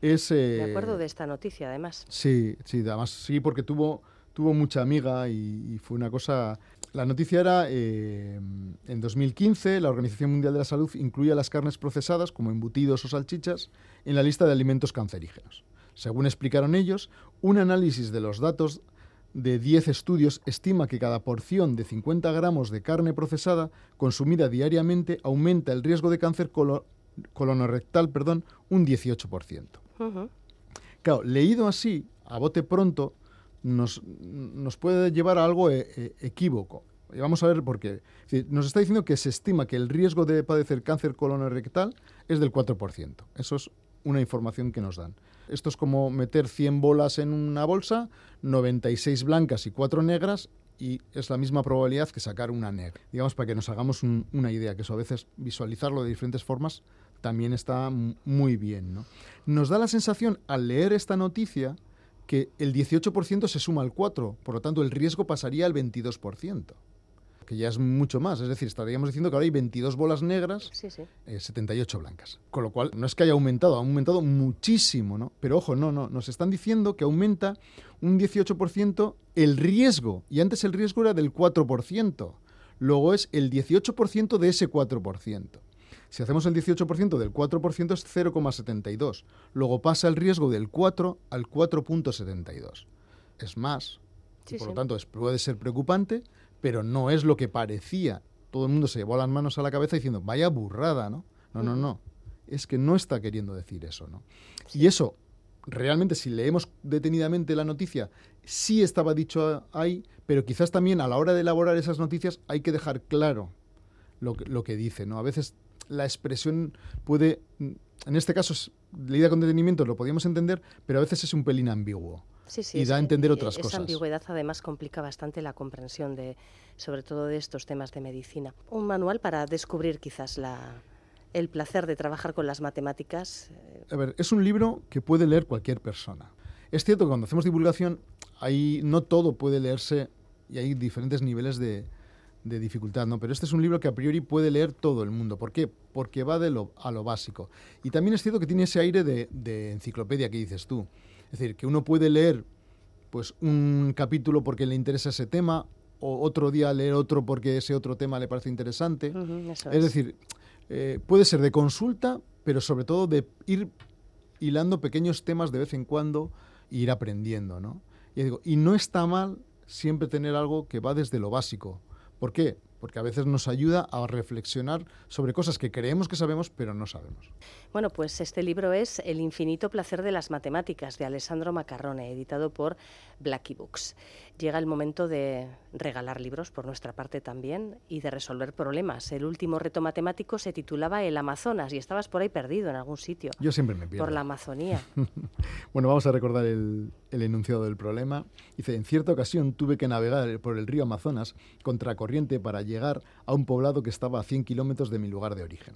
es... Me acuerdo de esta noticia, además. Sí, además sí, porque tuvo mucha amiga y fue una cosa... La noticia era, en 2015, la Organización Mundial de la Salud incluía las carnes procesadas, como embutidos o salchichas, en la lista de alimentos cancerígenos. Según explicaron ellos, un análisis de los datos de 10 estudios estima que cada porción de 50 gramos de carne procesada consumida diariamente aumenta el riesgo de cáncer colorectal, un 18%. Uh-huh. Claro, leído así, a bote pronto, nos puede llevar a algo equívoco. Y vamos a ver por qué. Es decir, nos está diciendo que se estima que el riesgo de padecer cáncer colorectal es del 4%. Eso es una información que nos dan. Esto es como meter 100 bolas en una bolsa, 96 blancas y 4 negras, y es la misma probabilidad que sacar una negra. Digamos, para que nos hagamos una idea, que eso a veces visualizarlo de diferentes formas también está muy bien, ¿no? Nos da la sensación, al leer esta noticia, que el 18% se suma al 4%, por lo tanto el riesgo pasaría al 22%, que ya es mucho más. Es decir, estaríamos diciendo que ahora hay 22 bolas negras, 78 blancas. Con lo cual, no es que haya aumentado, ha aumentado muchísimo, ¿no? Pero ojo, no, nos están diciendo que aumenta un 18% el riesgo, y antes el riesgo era del 4%, luego es el 18% de ese 4%. Si hacemos el 18% del 4% es 0,72. Luego pasa el riesgo del 4 al 4,72. Es más. Sí, por lo tanto, puede ser preocupante, pero no es lo que parecía. Todo el mundo se llevó las manos a la cabeza diciendo, vaya burrada, ¿no? No. Es que no está queriendo decir eso, ¿no? Sí. Y eso, realmente, si leemos detenidamente la noticia, sí estaba dicho ahí, pero quizás también a la hora de elaborar esas noticias hay que dejar claro lo que dice, ¿no? A veces... La expresión puede, en este caso, leída con detenimiento, lo podíamos entender, pero a veces es un pelín ambiguo y da a entender otras cosas. Esa ambigüedad además complica bastante la comprensión, sobre todo de estos temas de medicina. Un manual para descubrir quizás el placer de trabajar con las matemáticas. A ver, es un libro que puede leer cualquier persona. Es cierto que cuando hacemos divulgación, ahí no todo puede leerse y hay diferentes niveles de de dificultad, ¿no? Pero este es un libro que a priori puede leer todo el mundo. ¿Por qué? Porque va de a lo básico. Y también es cierto que tiene ese aire de enciclopedia que dices tú. Es decir, que uno puede leer pues un capítulo porque le interesa ese tema, o otro día leer otro porque ese otro tema le parece interesante. Es decir, puede ser de consulta, pero sobre todo de ir hilando pequeños temas de vez en cuando e ir aprendiendo, ¿no? Y digo, y no está mal siempre tener algo que va desde lo básico. ¿Por qué? Porque a veces nos ayuda a reflexionar sobre cosas que creemos que sabemos, pero no sabemos. Bueno, pues este libro es El infinito placer de las matemáticas, de Alessandro Maccarrone, editado por Blackie Books. Llega el momento de regalar libros, por nuestra parte también, y de resolver problemas. El último reto matemático se titulaba El Amazonas, y estabas por ahí perdido en algún sitio. Yo siempre me pierdo. Por la Amazonía. Bueno, vamos a recordar el enunciado del problema. Dice, en cierta ocasión tuve que navegar por el río Amazonas contracorriente para llegar a un poblado que estaba a 100 kilómetros de mi lugar de origen.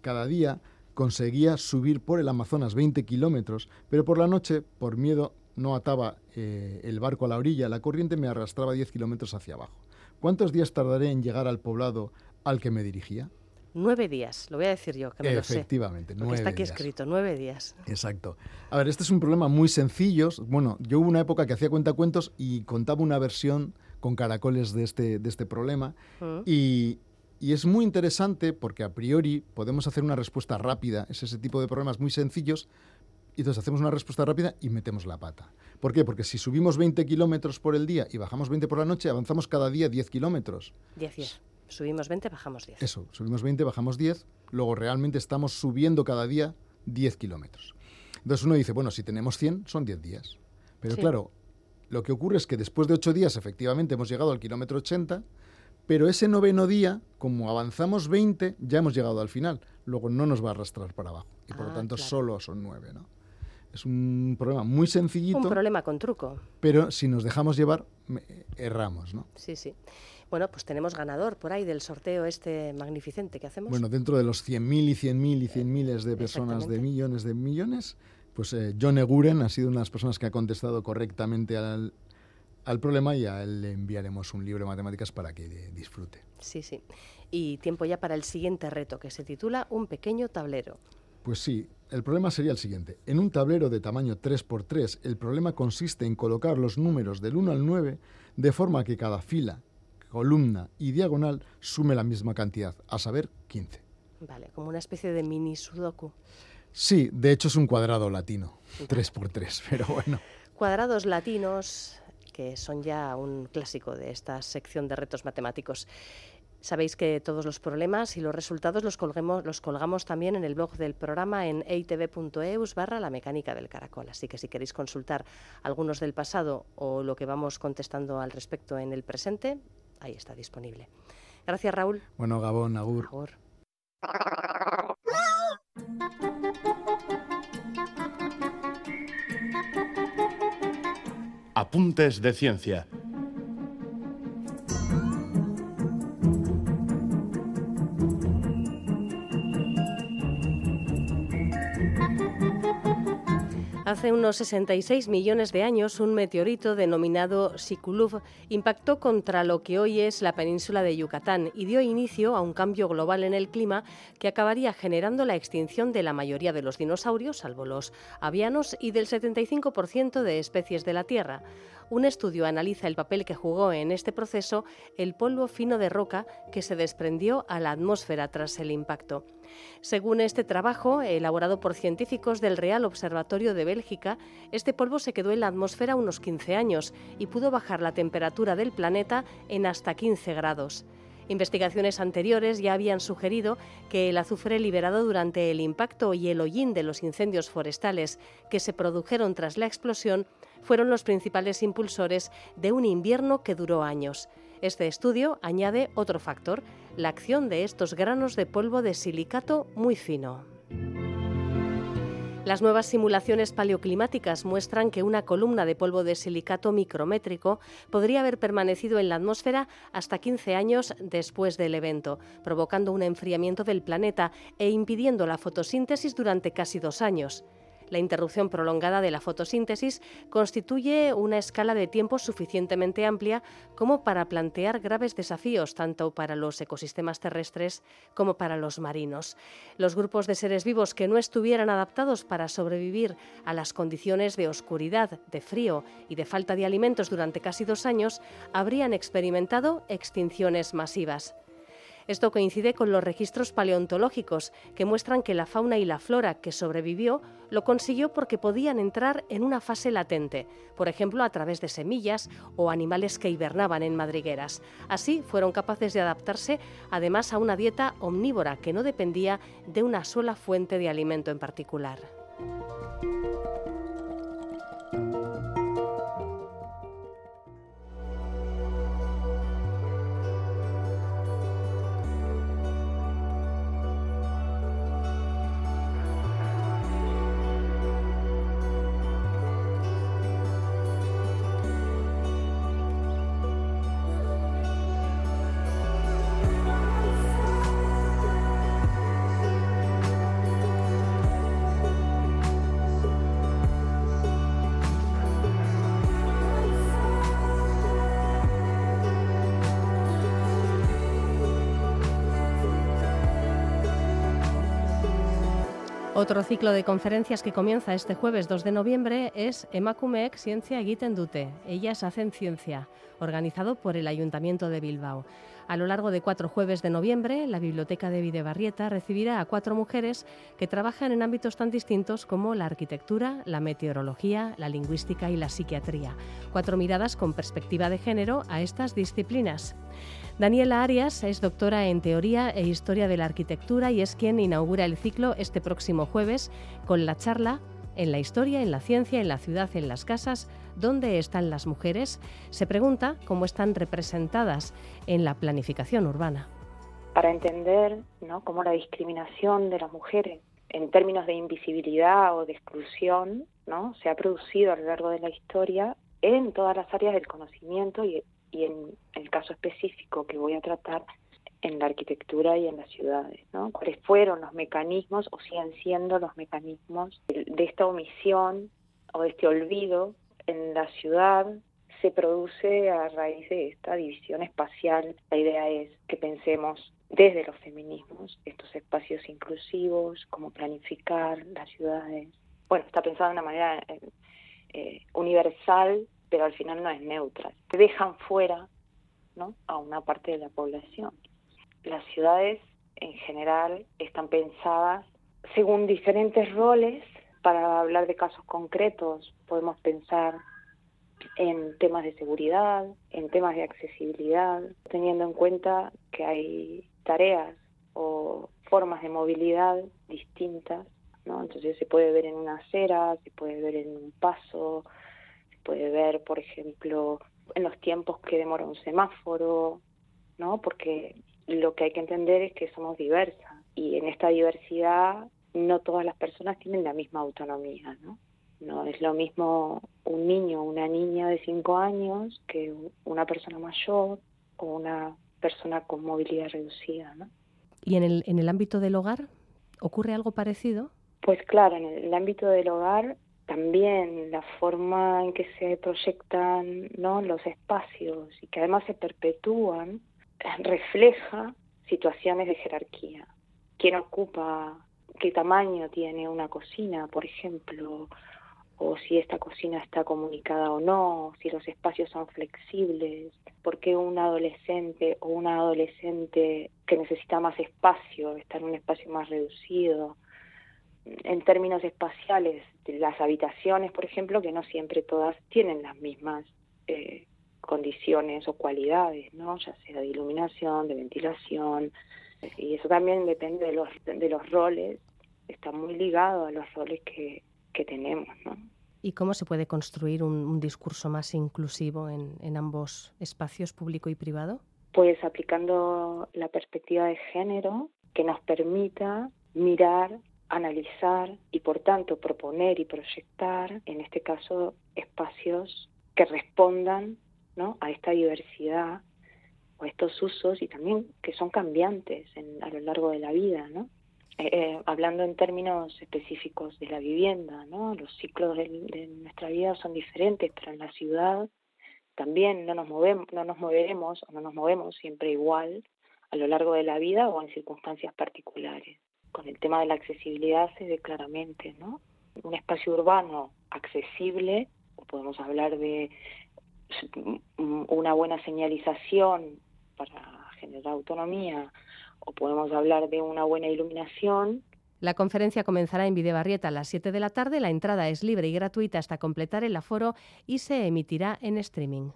Cada día conseguía subir por el Amazonas 20 kilómetros, pero por la noche, por miedo, no ataba el barco a la orilla, la corriente me arrastraba 10 kilómetros hacia abajo. ¿Cuántos días tardaré en llegar al poblado al que me dirigía? 9 días, lo voy a decir yo, que me lo sé. Efectivamente, 9 días. Está aquí escrito, 9 días. Exacto. A ver, este es un problema muy sencillo. Bueno, yo hubo una época que hacía cuentacuentos y contaba una versión con caracoles de este problema. Y es muy interesante porque a priori podemos hacer una respuesta rápida. Es ese tipo de problemas muy sencillos. Y entonces hacemos una respuesta rápida y metemos la pata. ¿Por qué? Porque si subimos 20 kilómetros por el día y bajamos 20 por la noche, avanzamos cada día 10 kilómetros. 10. Subimos 20, bajamos 10. Eso, subimos 20, bajamos 10. Luego realmente estamos subiendo cada día 10 kilómetros. Entonces uno dice, bueno, si tenemos 100, son 10 días. Pero sí, claro, lo que ocurre es que después de 8 días, efectivamente, hemos llegado al kilómetro 80, pero ese noveno día, como avanzamos 20, ya hemos llegado al final. Luego no nos va a arrastrar para abajo. Y por lo tanto, claro, solo son 9, ¿no? Es un problema muy sencillito. Un problema con truco. Pero si nos dejamos llevar, erramos, ¿no? Sí, sí. Bueno, pues tenemos ganador por ahí del sorteo este magnificente que hacemos. Bueno, dentro de los 100.000 y 100.000 y 100 miles de personas, de millones, pues John Eguren ha sido una de las personas que ha contestado correctamente al problema, y a él le enviaremos un libro de matemáticas para que disfrute. Sí, sí. Y tiempo ya para el siguiente reto, que se titula Un pequeño tablero. Pues sí, el problema sería el siguiente. En un tablero de tamaño 3×3, el problema consiste en colocar los números del 1 al 9 de forma que cada fila, columna y diagonal sume la misma cantidad, a saber, 15. Vale, como una especie de mini sudoku. Sí, de hecho es un cuadrado latino, 3×3, pero bueno. Cuadrados latinos, que son ya un clásico de esta sección de retos matemáticos. Sabéis que todos los problemas y los resultados los colgamos también en el blog del programa en eitv.eus/la mecánica del caracol. Así que si queréis consultar algunos del pasado o lo que vamos contestando al respecto en el presente, ahí está disponible. Gracias, Raúl. Bueno, Gabón, agur. Agur. Apuntes de ciencia. Hace unos 66 millones de años, un meteorito denominado Chicxulub impactó contra lo que hoy es la península de Yucatán y dio inicio a un cambio global en el clima que acabaría generando la extinción de la mayoría de los dinosaurios, salvo los avianos, y del 75% de especies de la Tierra. Un estudio analiza el papel que jugó en este proceso el polvo fino de roca que se desprendió a la atmósfera tras el impacto. Según este trabajo, elaborado por científicos del Real Observatorio de Bélgica, este polvo se quedó en la atmósfera unos 15 años y pudo bajar la temperatura del planeta en hasta 15 grados. Investigaciones anteriores ya habían sugerido que el azufre liberado durante el impacto y el hollín de los incendios forestales que se produjeron tras la explosión fueron los principales impulsores de un invierno que duró años. Este estudio añade otro factor, la acción de estos granos de polvo de silicato muy fino. Las nuevas simulaciones paleoclimáticas muestran que una columna de polvo de silicato micrométrico podría haber permanecido en la atmósfera hasta 15 años después del evento, provocando un enfriamiento del planeta e impidiendo la fotosíntesis durante casi 2 años. la interrupción prolongada de la fotosíntesis constituye una escala de tiempo suficientemente amplia como para plantear graves desafíos tanto para los ecosistemas terrestres como para los marinos. Los grupos de seres vivos que no estuvieran adaptados para sobrevivir a las condiciones de oscuridad, de frío y de falta de alimentos durante casi 2 años habrían experimentado extinciones masivas. Esto coincide con los registros paleontológicos que muestran que la fauna y la flora que sobrevivió lo consiguió porque podían entrar en una fase latente, por ejemplo a través de semillas o animales que hibernaban en madrigueras. Así fueron capaces de adaptarse además a una dieta omnívora que no dependía de una sola fuente de alimento en particular. Otro ciclo de conferencias que comienza este jueves 2 de noviembre es Emakumeek Zientzia egiten dute, Ellas hacen ciencia, organizado por el Ayuntamiento de Bilbao. A lo largo de 4 jueves de noviembre, la Biblioteca de Bidebarrieta recibirá a 4 mujeres que trabajan en ámbitos tan distintos como la arquitectura, la meteorología, la lingüística y la psiquiatría. 4 miradas con perspectiva de género a estas disciplinas. Daniela Arias es doctora en Teoría e Historia de la Arquitectura y es quien inaugura el ciclo este próximo jueves con la charla En la historia, en la ciencia, en la ciudad, en las casas, ¿dónde están las mujeres? Se pregunta cómo están representadas en la planificación urbana. Para entender, ¿no?, cómo la discriminación de las mujeres en términos de invisibilidad o de exclusión, ¿no?, se ha producido a lo largo de la historia en todas las áreas del conocimiento y en el caso específico que voy a tratar, en la arquitectura y en las ciudades, ¿no? ¿Cuáles fueron los mecanismos o siguen siendo los mecanismos de esta omisión o de este olvido en la ciudad? Se produce a raíz de esta división espacial. La idea es que pensemos desde los feminismos estos espacios inclusivos, cómo planificar las ciudades. Bueno, está pensado de una manera universal, pero al final no es neutra. Te dejan fuera, ¿no?, a una parte de la población. Las ciudades en general están pensadas según diferentes roles. Para hablar de casos concretos podemos pensar en temas de seguridad, en temas de accesibilidad, teniendo en cuenta que hay tareas o formas de movilidad distintas, ¿no? Entonces se puede ver en una acera, se puede ver en un paso, se puede ver, por ejemplo, en los tiempos que demora un semáforo, ¿no? Porque lo que hay que entender es que somos diversas y en esta diversidad no todas las personas tienen la misma autonomía, ¿no? No es lo mismo un niño o una niña de 5 años que una persona mayor o una persona con movilidad reducida, ¿no? ¿Y en el ámbito del hogar ocurre algo parecido? Pues claro, en el ámbito del hogar también la forma en que se proyectan, ¿no?, los espacios y que además se perpetúan refleja situaciones de jerarquía. ¿Quién ocupa? ¿Qué tamaño tiene una cocina, por ejemplo? O si esta cocina está comunicada o no, si los espacios son flexibles. ¿Por qué un adolescente o una adolescente que necesita más espacio está en un espacio más reducido? En términos espaciales, las habitaciones, por ejemplo, que no siempre todas tienen las mismas condiciones o cualidades, ¿no?, ya sea de iluminación, de ventilación, y eso también depende de los roles, está muy ligado a los roles que tenemos, ¿no? ¿Y cómo se puede construir un discurso más inclusivo en ambos espacios, público y privado? Pues aplicando la perspectiva de género que nos permita mirar, analizar y por tanto proponer y proyectar, en este caso, espacios que respondan, ¿no?, a esta diversidad o a estos usos y también que son cambiantes a lo largo de la vida, ¿no? hablando en términos específicos de la vivienda, ¿no? Los ciclos de nuestra vida son diferentes, pero en la ciudad también no nos movemos siempre igual a lo largo de la vida o en circunstancias particulares. Con el tema de la accesibilidad se ve claramente, ¿no? Un espacio urbano accesible, o podemos hablar de una buena señalización para generar autonomía, o podemos hablar de una buena iluminación. La conferencia comenzará en Bidebarrieta a las 7 de la tarde. La entrada es libre y gratuita hasta completar el aforo y se emitirá en streaming.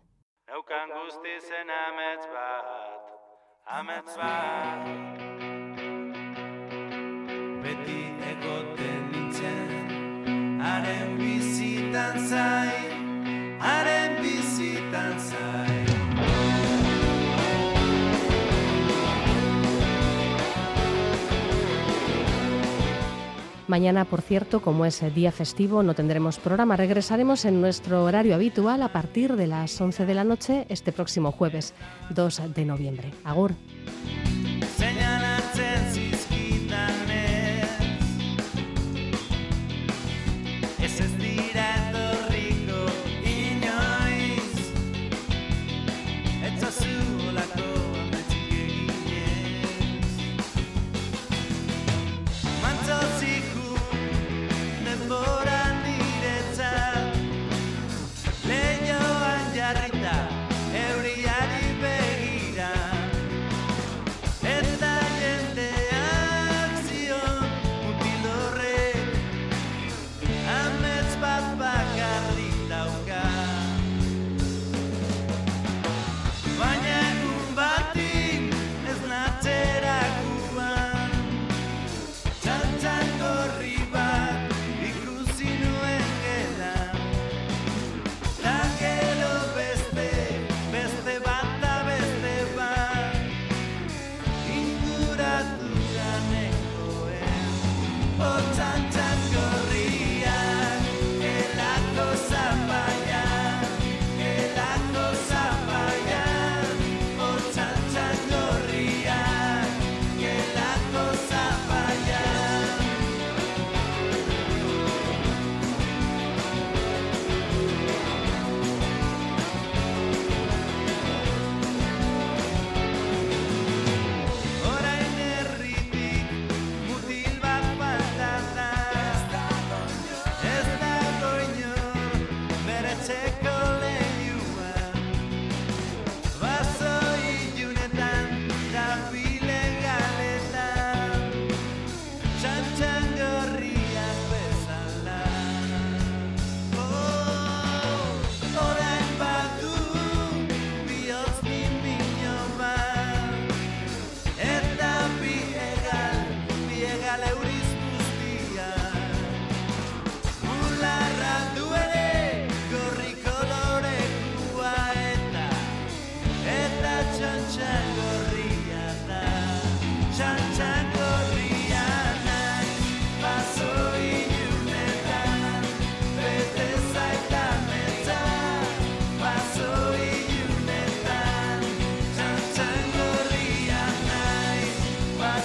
Mañana, por cierto, como es día festivo, no tendremos programa. Regresaremos en nuestro horario habitual a partir de las 11 de la noche este próximo jueves 2 de noviembre. Agur.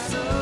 So